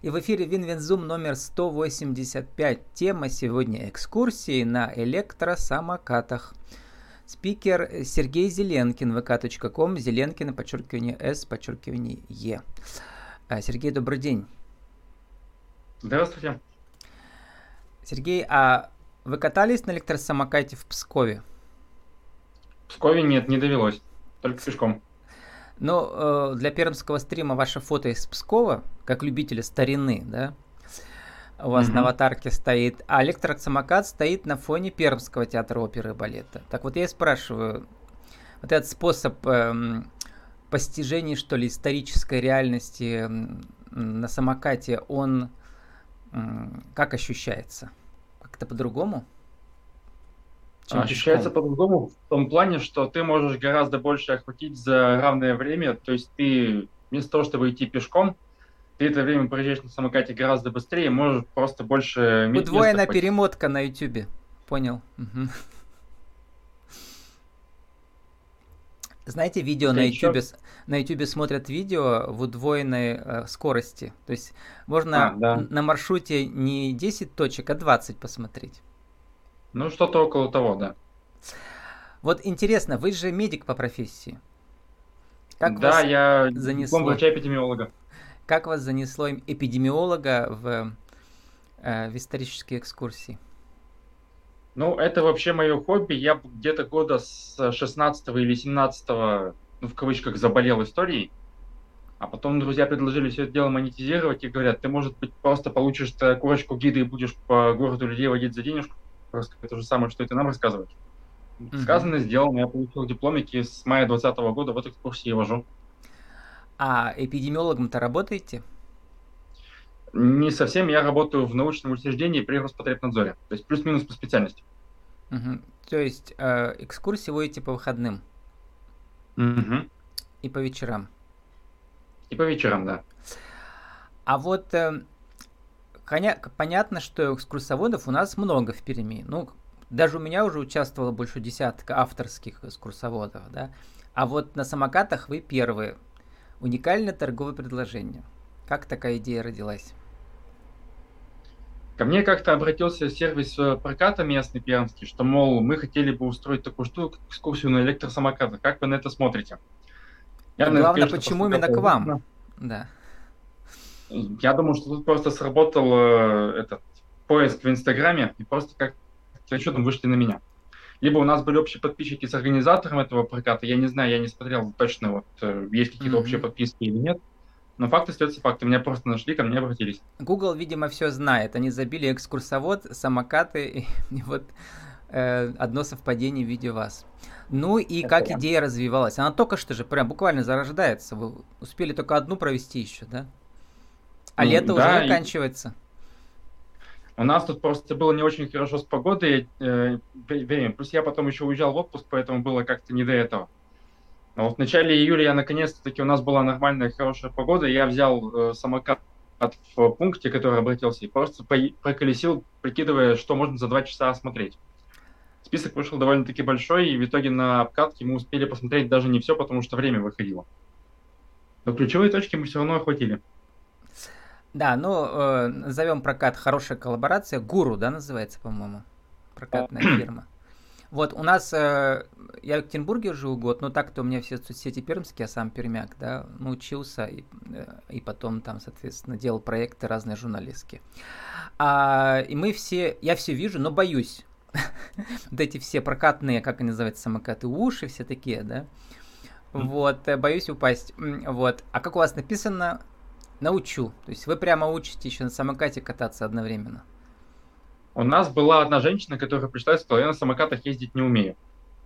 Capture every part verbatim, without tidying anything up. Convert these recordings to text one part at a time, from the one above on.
И в эфире WinWinZoom номер сто восемьдесят пять. Тема сегодня — экскурсии на электросамокатах. Спикер Сергей Зеленкин, вэ ка точка ком, Зеленкин, подчеркивание С, подчеркивание Е. Сергей, добрый день. Здравствуйте. Сергей, а вы катались на электросамокате в Пскове? В Пскове нет, не довелось. Только пешком. Ну, для пермского стрима ваше фото из Пскова, как любителя старины, да? У вас mm-hmm. на аватарке стоит, а электросамокат стоит на фоне Пермского театра оперы и балета. Так вот я и спрашиваю, вот этот способ эм, постижения, что ли, исторической реальности эм, на самокате, он эм, как ощущается? Как-то по-другому? Чем ощущается пешком? По-другому в том плане, что ты можешь гораздо больше охватить за равное время, то есть ты вместо того, чтобы идти пешком, ты это время проезжаешь на самокате гораздо быстрее, можешь просто больше... Удвоенная перемотка на ютубе. Понял. Угу. Знаете, видео на ютубе, на ютубе смотрят видео в удвоенной э, скорости. То есть можно а, да. на маршруте не десять точек, а двадцать посмотреть. Ну, что-то около того, да. Вот интересно, вы же медик по профессии. Как да, я занесло? Врача-эпидемиолога. Как вас занесло эпидемиолога в, в исторические экскурсии? Ну, это вообще мое хобби. Я где-то года с шестнадцатого или семнадцатого, ну, в кавычках, заболел историей. А потом друзья предложили все это дело монетизировать и говорят, ты, может быть, просто получишь корочку гида и будешь по городу людей водить за денежку. Просто это же самое, что и ты нам рассказываешь. Mm-hmm. Сказано, сделано. Я получил дипломики с мая двадцатого года. Вот экскурсии вожу. А эпидемиологом-то работаете? Не совсем. Я работаю в научном учреждении при Роспотребнадзоре. То есть плюс-минус по специальности. Угу. То есть э, экскурсии водите по выходным? Угу. И по вечерам? И по вечерам, да. А вот э, коня... понятно, что экскурсоводов у нас много в Перми. Ну, даже у меня уже участвовало больше десятка авторских экскурсоводов, да. А вот на самокатах вы первые. Уникальное торговое предложение. Как такая идея родилась? Ко мне как-то обратился сервис проката местный пермский, что, мол, мы хотели бы устроить такую штуку, экскурсию на электросамокатах. Как вы на это смотрите? Я, наверное, главное, конечно, почему именно к вам? Да. Я думаю, что тут просто сработал э, этот поиск в Инстаграме, и просто как-то чудом вышли на меня. Либо у нас были общие подписчики с организатором этого проката, я не знаю, я не смотрел точно, вот есть какие-то mm-hmm. общие подписки или нет, но факты остаются фактами, меня просто нашли, ко мне обратились. Google, видимо, все знает, они забили экскурсовод, самокаты, и, и вот э, одно совпадение в виде вас. Ну и Это как прям. Идея развивалась, она только что же прям буквально зарождается, вы успели только одну провести еще, да? А ну, лето да, уже заканчивается. И... У нас тут просто было не очень хорошо с погодой, э, плюс я потом еще уезжал в отпуск, поэтому было как-то не до этого. Но вот в начале июля я наконец-таки, у нас была нормальная, хорошая погода, я взял э, самокат в пункте, который обратился, и просто по- проколесил, прикидывая, что можно за два часа осмотреть. Список вышел довольно-таки большой, и в итоге на обкатке мы успели посмотреть даже не все, потому что время выходило. Но ключевые точки мы все равно охватили. Да, ну, э, назовем прокат хорошая коллаборация. Гуру, да, называется, по-моему, прокатная фирма. Вот, у нас, э, я в Екатеринбурге живу год, но так-то у меня все соцсети пермские, я сам пермяк, да, ну, учился и, и потом там, соответственно, делал проекты разные журналистские. А, и мы все, я все вижу, но боюсь. Вот эти все прокатные, как они называются, самокаты, уши все такие, да. Вот, боюсь упасть. Вот, а как у вас написано... Научу. То есть вы прямо учите еще на самокате кататься одновременно. У нас была одна женщина, которая пришла и сказала, я на самокатах ездить не умею.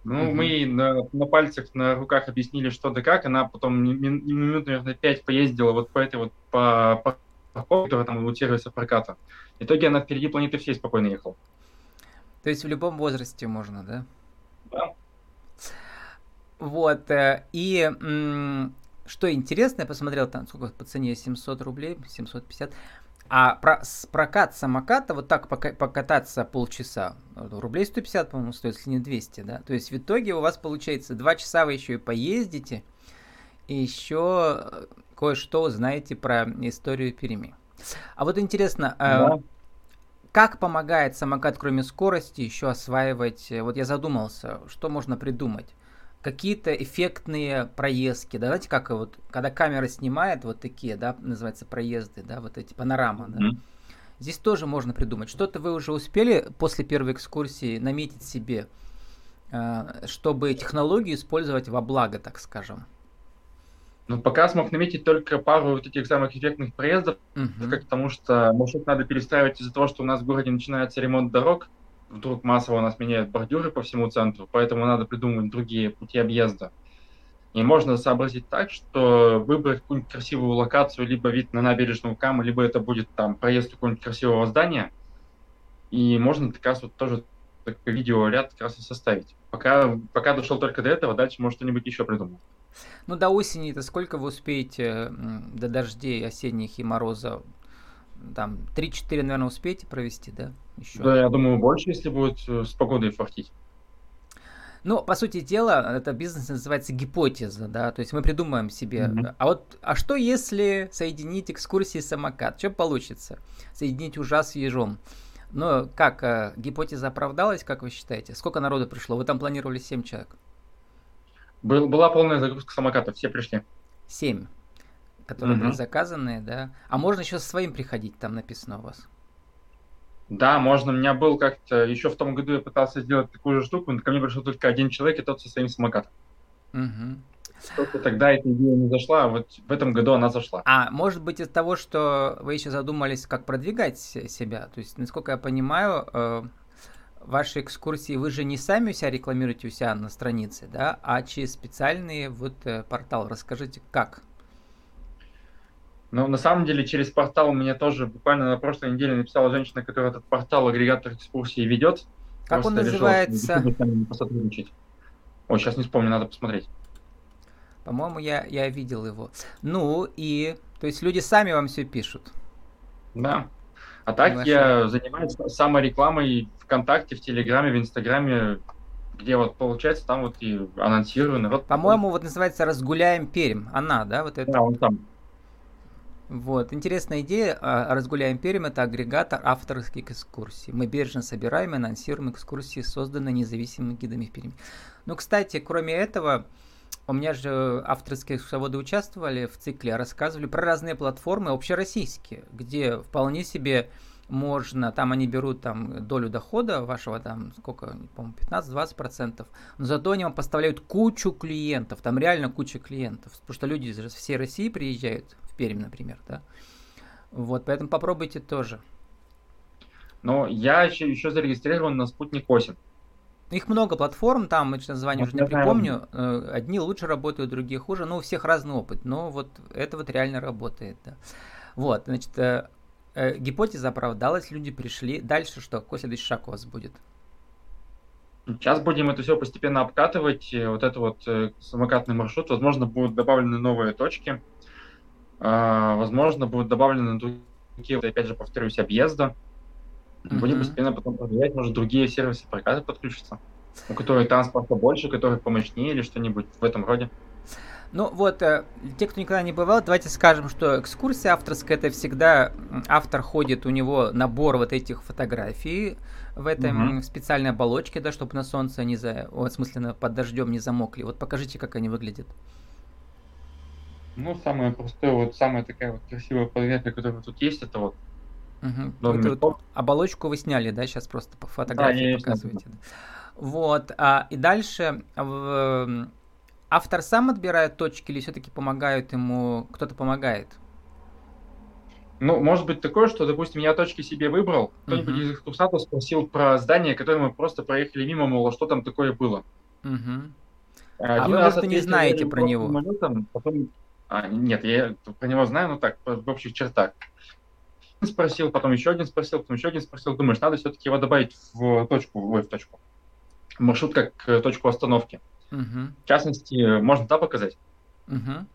Ну, угу. мы на, на пальцах, на руках объяснили, что да как. Она потом минут, наверное, пять поездила вот по этой вот по парковке, которая там у сервиса проката. В итоге она впереди планеты всей спокойно ехала. То есть в любом возрасте можно, да? Да. Вот. И... М- Что интересно, я посмотрел там, сколько по цене, семьсот рублей, семьсот пятьдесят. А про, с прокат самоката, вот так пока, покататься полчаса, рублей сто пятьдесят, по-моему, стоит, если не двести, да. То есть в итоге у вас получается два часа вы еще и поездите, и еще кое-что узнаете про историю Перми. А вот интересно, да. э, как помогает самокат, кроме скорости, еще осваивать... Вот я задумался, что можно придумать? Какие-то эффектные проездки, да, знаете, как вот, когда камера снимает, вот такие, да, называются проезды, да, вот эти панорамы, да. Mm-hmm. Здесь тоже можно придумать. Что-то вы уже успели после первой экскурсии наметить себе, чтобы технологию использовать во благо, так скажем? Ну, пока смог наметить только пару вот этих самых эффектных проездов, mm-hmm. как, потому что маршрут надо перестраивать из-за того, что у нас в городе начинается ремонт дорог. Вдруг массово у нас меняют бордюры по всему центру, поэтому надо придумывать другие пути объезда. И можно сообразить так, что выбрать какую-нибудь красивую локацию, либо вид на набережную Камы, либо это будет там проезд какого-нибудь красивого здания. И можно как раз вот тоже видеоряд как раз и составить. Пока, пока дошел только до этого, дальше может что-нибудь еще придумать. Ну до осени-то сколько вы успеете, до дождей осенних и мороза? Там три-четыре, наверное, успеете провести, да? Еще. Да, я думаю, больше, если будет с погодой фартить. Ну, по сути дела, это бизнес называется гипотеза, да, то есть мы придумываем себе, mm-hmm. а вот, а что если соединить экскурсии и самокат, что получится? Соединить ужас с ежом. Ну, как, гипотеза оправдалась, как вы считаете? Сколько народу пришло? Вы там планировали семь человек? Был, была полная загрузка самокатов, все пришли. семь которые угу. были заказаны, да. А можно еще со своим приходить, там написано у вас. Да, можно. У меня был как-то... Еще в том году я пытался сделать такую же штуку, но ко мне пришел только один человек, и тот со своим самокатом. Угу. Только тогда эта идея не зашла, а вот в этом году она зашла. А может быть из-за того, что вы еще задумались, как продвигать себя? То есть, насколько я понимаю, ваши экскурсии, вы же не сами у себя рекламируете у себя на странице, да, а через специальный вот портал. Расскажите, как? Ну, на самом деле, через портал у меня тоже буквально на прошлой неделе написала женщина, которая этот портал агрегатор экскурсии ведет. Как он называется? Ой, сейчас не вспомню, надо посмотреть. По-моему, я, я видел его. Ну и, то есть люди сами вам все пишут. Да. А так Ваша... я занимаюсь саморекламой ВКонтакте, в Телеграме, в Инстаграме, где вот получается, там вот и анонсирую народ. По-моему, вот называется «Разгуляем Пермь». Она, да? Вот это. Да, он там. Вот, интересная идея. «Разгуляем Пермь» — это агрегатор авторских экскурсий. Мы бережно собираем и анонсируем экскурсии, созданные независимыми гидами в Перми. Ну, кстати, кроме этого, у меня же авторские экскурсоводы участвовали в цикле, рассказывали про разные платформы общероссийские, где вполне себе можно, там они берут там долю дохода вашего, там сколько, по-моему, пятнадцать-двадцать процентов, но зато они вам поставляют кучу клиентов, там реально куча клиентов, потому что люди из всей России приезжают в Пермь, например, да, вот, поэтому попробуйте тоже. Но я еще, еще зарегистрирован на Спутник восемь. Их много платформ, там, название уже не припомню, одни лучше работают, другие хуже, но у всех разный опыт, но вот это вот реально работает, да. Вот, значит, гипотеза оправдалась, люди пришли. Дальше что? Какой следующий шаг у вас будет? Сейчас будем это все постепенно обкатывать. Вот этот вот самокатный маршрут. Возможно, будут добавлены новые точки. Возможно, будут добавлены другие, опять же, повторюсь, объезда. Uh-huh. Будем постепенно потом проверять, может, другие сервисы проката подключатся, у которых транспорта больше, у которых помощнее или что-нибудь в этом роде. Ну вот, те, кто никогда не бывал, давайте скажем, что экскурсия авторская, это всегда автор ходит, у него набор вот этих фотографий в этой mm-hmm. специальной оболочке, да, чтобы на солнце не за... в смысле, под дождем не замокли. Вот покажите, как они выглядят. Ну, самое простое, вот самая такая вот красивая фотография, которая тут есть, это вот... Uh-huh. вот, вот оболочку вы сняли, да, сейчас просто по фотографии да, показываете. Да. Вот, а, и дальше... В... Автор сам отбирает точки или все-таки помогают ему, кто-то помогает? Ну, может быть такое, что, допустим, я точки себе выбрал, кто-нибудь uh-huh. из экскурсантов спросил про здание, которое мы просто проехали мимо, мол, что там такое было. Uh-huh. А вы просто не знаете про него? Моментом, потом... а, нет, я про него знаю, но так, в общих чертах. Спросил, потом еще один спросил, потом еще один спросил. Думаешь, надо все-таки его добавить в точку, ой, в точку. Маршрут как точку остановки. Угу. В частности, можно да показать? Угу.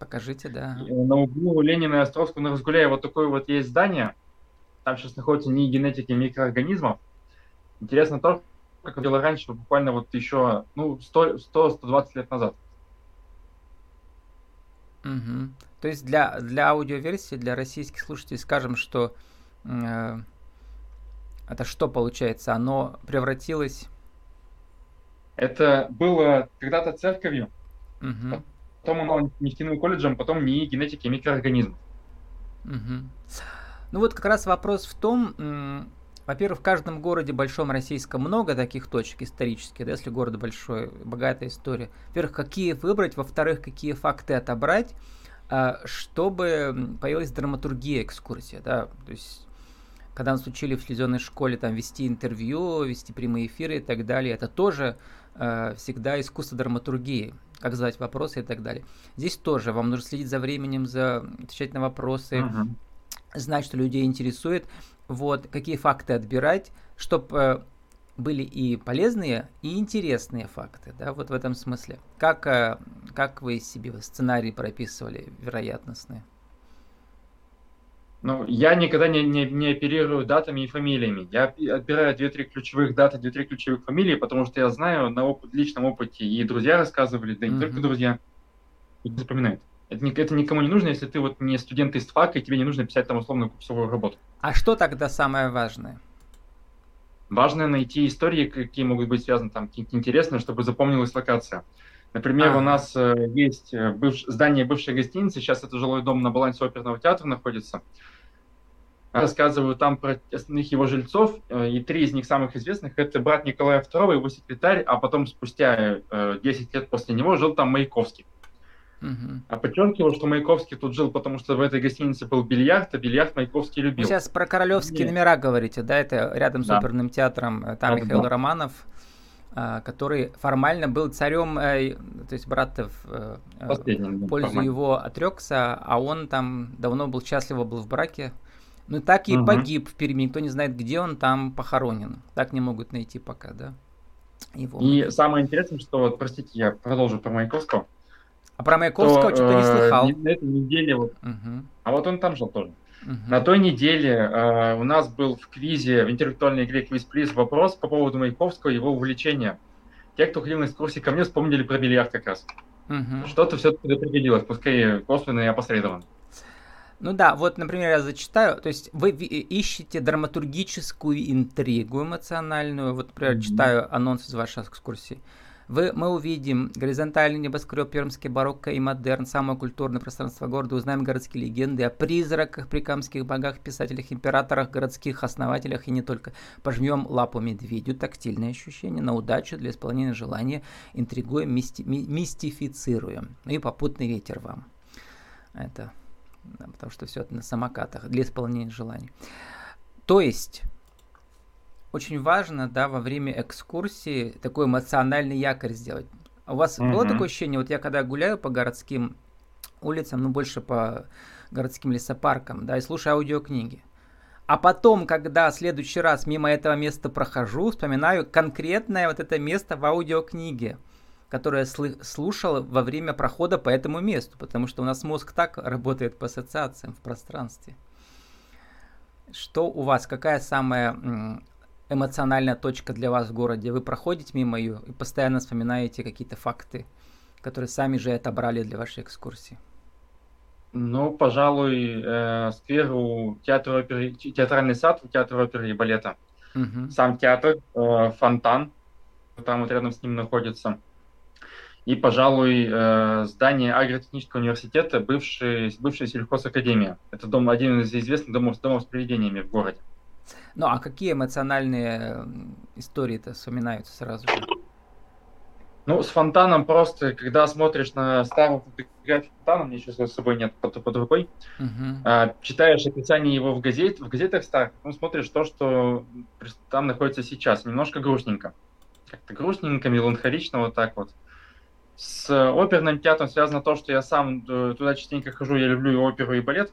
Покажите, да. На углу Ленина и Островского на Разгуляе вот такое вот есть здание. Там сейчас находятся не генетики микроорганизмов. Интересно то, как было раньше, буквально вот еще ну, сто-сто двадцать лет назад. Угу. То есть для, для аудиоверсии, для российских слушателей скажем, что э, это что получается? Оно превратилось... Это было когда-то церковью, угу. потом оно нефтяным колледжем, потом НИИ генетики и микроорганизмов. Угу. Ну вот как раз вопрос в том... М- Во-первых, в каждом городе большом российском много таких точек исторических, да, если город большой, богатая история. Во-первых, какие выбрать, во-вторых, какие факты отобрать, чтобы появилась драматургия экскурсии, да, то есть, когда нас учили в телевизионной школе там вести интервью, вести прямые эфиры и так далее, это тоже э, всегда искусство драматургии, как задать вопросы и так далее. Здесь тоже вам нужно следить за временем, за отвечать на вопросы, uh-huh. знать, что людей интересует. Вот, какие факты отбирать, чтобы э, были и полезные, и интересные факты, да, вот в этом смысле. Как, э, как вы себе сценарии прописывали вероятностные? Ну, я никогда не, не, не оперирую датами и фамилиями. Я отбираю две-три ключевых даты, две-три ключевых фамилии, потому что я знаю на оп- личном опыте, и друзья рассказывали, да и не mm-hmm. только друзья, и запоминают. Это, это никому не нужно, если ты вот не студент из фака, и тебе не нужно писать там условную курсовую работу. А что тогда самое важное? Важно найти истории, какие могут быть связаны, там, какие-то интересные, чтобы запомнилась локация. Например, А-а-а. у нас есть быв... здание бывшей гостиницы, сейчас это жилой дом на балансе оперного театра находится. Рассказываю там про основных его жильцов, и три из них самых известных. Это брат Николая второго, его секретарь, а потом спустя десять лет после него жил там Маяковский. Угу. А подчеркивал, что Маяковский тут жил, потому что в этой гостинице был бильярд, а бильярд Маяковский любил. Вы сейчас про королевские Нет. номера говорите, да? Это рядом с да. оперным театром, там а, Михаил да. Романов, который формально был царем, то есть Братов Последний, в пользу формально. его отрекся, а он там давно был счастливо был в браке. Ну так и угу. погиб в Перми, никто не знает, где он там похоронен. Так не могут найти пока, да? Его. И самое интересное, что, вот, простите, я продолжу про Маяковского. А про Маяковского что-то не слыхал. На этой неделе вот. Uh-huh. А вот он там жил тоже. Uh-huh. На той неделе э, у нас был в квизе, в интеллектуальной игре «Квиз-приз» вопрос по поводу Маяковского и его увлечения. Те, кто ходил на экскурсии ко мне, вспомнили про бильярд как раз. Uh-huh. Что-то все-таки определилось, пускай косвенно и опосредованно. Ну да, вот, например, я зачитаю. То есть вы ищете драматургическую интригу эмоциональную. Вот, например, mm-hmm. читаю анонс из вашей экскурсии. Вы, мы увидим горизонтальный небоскреб, пермский барокко и модерн, самое культурное пространство города, узнаем городские легенды о призраках, прикамских богах, писателях, императорах, городских основателях и не только. Пожмем лапу медведю, тактильное ощущение, на удачу, для исполнения желания, интригуем, мисти, ми, мистифицируем. Ну и попутный ветер вам. Это, да, потому что все это на самокатах, для исполнения желаний. То есть... Очень важно, да, во время экскурсии такой эмоциональный якорь сделать. А у вас mm-hmm. было такое ощущение, вот я когда гуляю по городским улицам, ну больше по городским лесопаркам, да, и слушаю аудиокниги. А потом, когда в следующий раз мимо этого места прохожу, вспоминаю конкретное вот это место в аудиокниге, которое я сл- слушал во время прохода по этому месту, потому что у нас мозг так работает по ассоциациям в пространстве. Что у вас, какая самая... М- эмоциональная точка для вас в городе, вы проходите мимо ее и постоянно вспоминаете какие-то факты, которые сами же отобрали для вашей экскурсии? Ну, пожалуй, э, сквер у театра оперы, театральный сад у театра оперы и балета. Угу. Сам театр, э, фонтан, там вот рядом с ним находится. И, пожалуй, э, здание агротехнического университета, бывшая сельхозакадемия. Это дом, один из известных домов, домов с привидениями в городе. Ну, а какие эмоциональные истории-то вспоминаются сразу же? Ну, с фонтаном просто, когда смотришь на старую фотографию фонтана, мне сейчас с собой нет под, под рукой, uh-huh. а, читаешь описание его в, газет, в газетах старых, ну, смотришь то, что там находится сейчас, немножко грустненько. Как-то грустненько, меланхолично, вот так вот. С оперным театром связано то, что я сам туда частенько хожу, я люблю и оперу, и балет.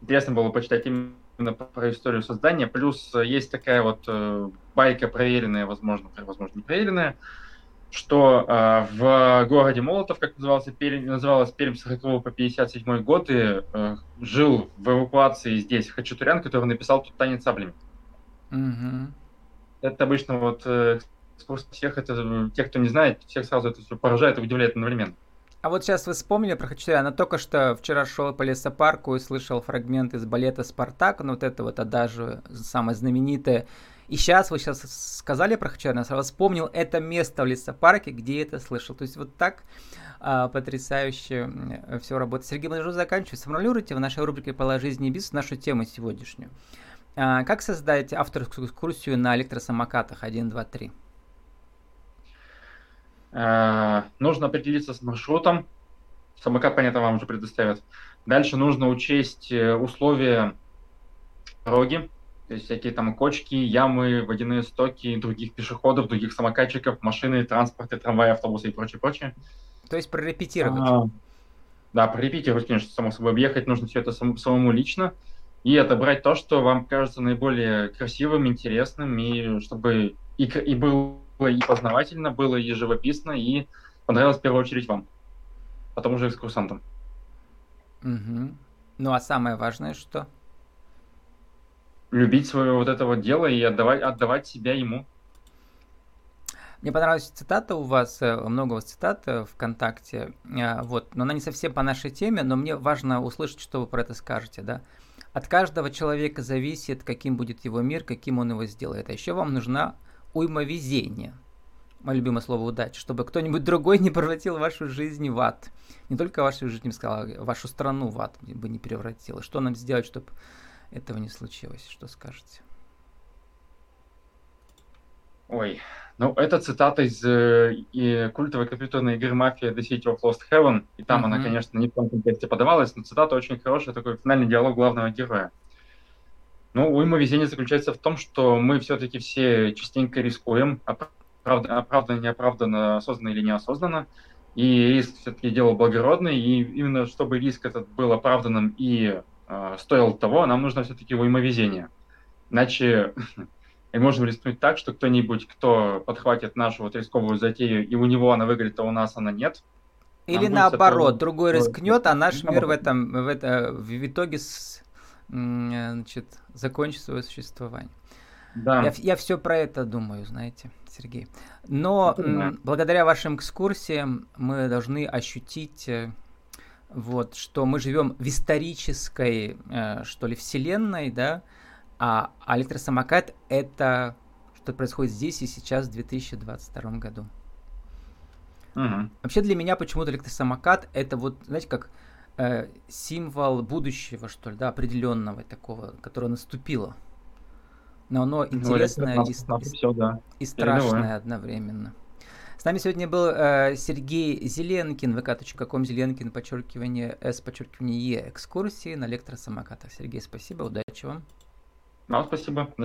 Интересно было почитать именно про историю создания, плюс есть такая вот э, байка проверенная, возможно, возможно, не проверенная, что э, в городе Молотов, как назывался, пер... называлась Пермь с сорокового по пятьдесят седьмой год, и э, жил в эвакуации здесь Хачатурян, который написал тут «Танец саблями». Mm-hmm. Это обычно вот э, всех, это, те, кто не знает, всех сразу это все поражает и удивляет одновременно. А вот сейчас вы вспомнили про Хачатуряна. Только что вчера шел по лесопарку и слышал фрагмент из балета «Спартак», ну вот это вот адажио, самое знаменитое. И сейчас, вы сейчас сказали про Хачатуряна, сразу вспомнил это место в лесопарке, где я это слышал. То есть вот так а, потрясающе все работает. Сергей, мы уже заканчиваем. Сформулируйте в нашей рубрике «Пола жизни и бизнес» нашу тему сегодняшнюю. А, как создать авторскую экскурсию на электросамокатах? один, два, три. Нужно определиться с маршрутом. Самокат, понятно, вам уже предоставят. Дальше нужно учесть условия дороги, то есть всякие там кочки, ямы, водяные стоки, других пешеходов, других самокатчиков, машины, транспорты, трамваи, автобусы и прочее, прочее. То есть прорепетировать. А, да, прорепетировать, конечно, само собой. Объехать нужно все это сам, самому лично и отобрать то, что вам кажется наиболее красивым, интересным, и чтобы и, и был было и познавательно, было и живописно, и понравилось в первую очередь вам, потом уже экскурсантам. Угу. Ну а самое важное что? Любить свое вот это вот дело и отдавать, отдавать себя ему. Мне понравилась цитата у вас, много у вас цитат ВКонтакте, вот, но она не совсем по нашей теме, но мне важно услышать, что вы про это скажете, да? От каждого человека зависит, каким будет его мир, каким он его сделает, а еще вам нужна уйма везения, мое любимое слово удача, чтобы кто-нибудь другой не превратил вашу жизнь в ад. Не только вашу жизнь, я бы сказал, вашу страну в ад бы не превратила. Что нам сделать, чтобы этого не случилось? Что скажете? Ой, ну это цитата из э, культовой компьютерной игры «Мафия» The City of Lost Heaven. И там mm-hmm. она, конечно, не в том контексте подавалась, но цитата очень хорошая, такой финальный диалог главного героя. Ну, уйма везения заключается в том, что мы все-таки все частенько рискуем, оправданно, оправданно, неоправданно, осознанно или неосознанно. И риск все-таки дело благородное, и именно чтобы риск этот был оправданным и э, стоил того, нам нужно все-таки уйма везения. Иначе мы можем рискнуть так, что кто-нибудь, кто подхватит нашу вот рисковую затею, и у него она выиграет, а у нас она нет. Или наоборот, это... другой рискнет, а наш ну, мир в, этом, в, это, в итоге... С... Значит, закончить свое существование. Да. Я, я все про это думаю, знаете, Сергей. Но да. благодаря вашим экскурсиям мы должны ощутить, вот, что мы живем в исторической, что ли, вселенной, да, а электросамокат — это что происходит здесь и сейчас в две тысячи двадцать втором году. Угу. Вообще для меня почему-то электросамокат — это вот, знаете, как... символ будущего, что ли, да, определенного такого, которое наступило. Но оно интересное ну, и, и, все, да. и страшное одновременно. С нами сегодня был э, Сергей Зеленкин, вэ ка точка ком, Зеленкин, подчеркивание С, подчеркивание Е, экскурсии на электросамокатах. Сергей, спасибо, удачи вам. Вам спасибо, до свидания.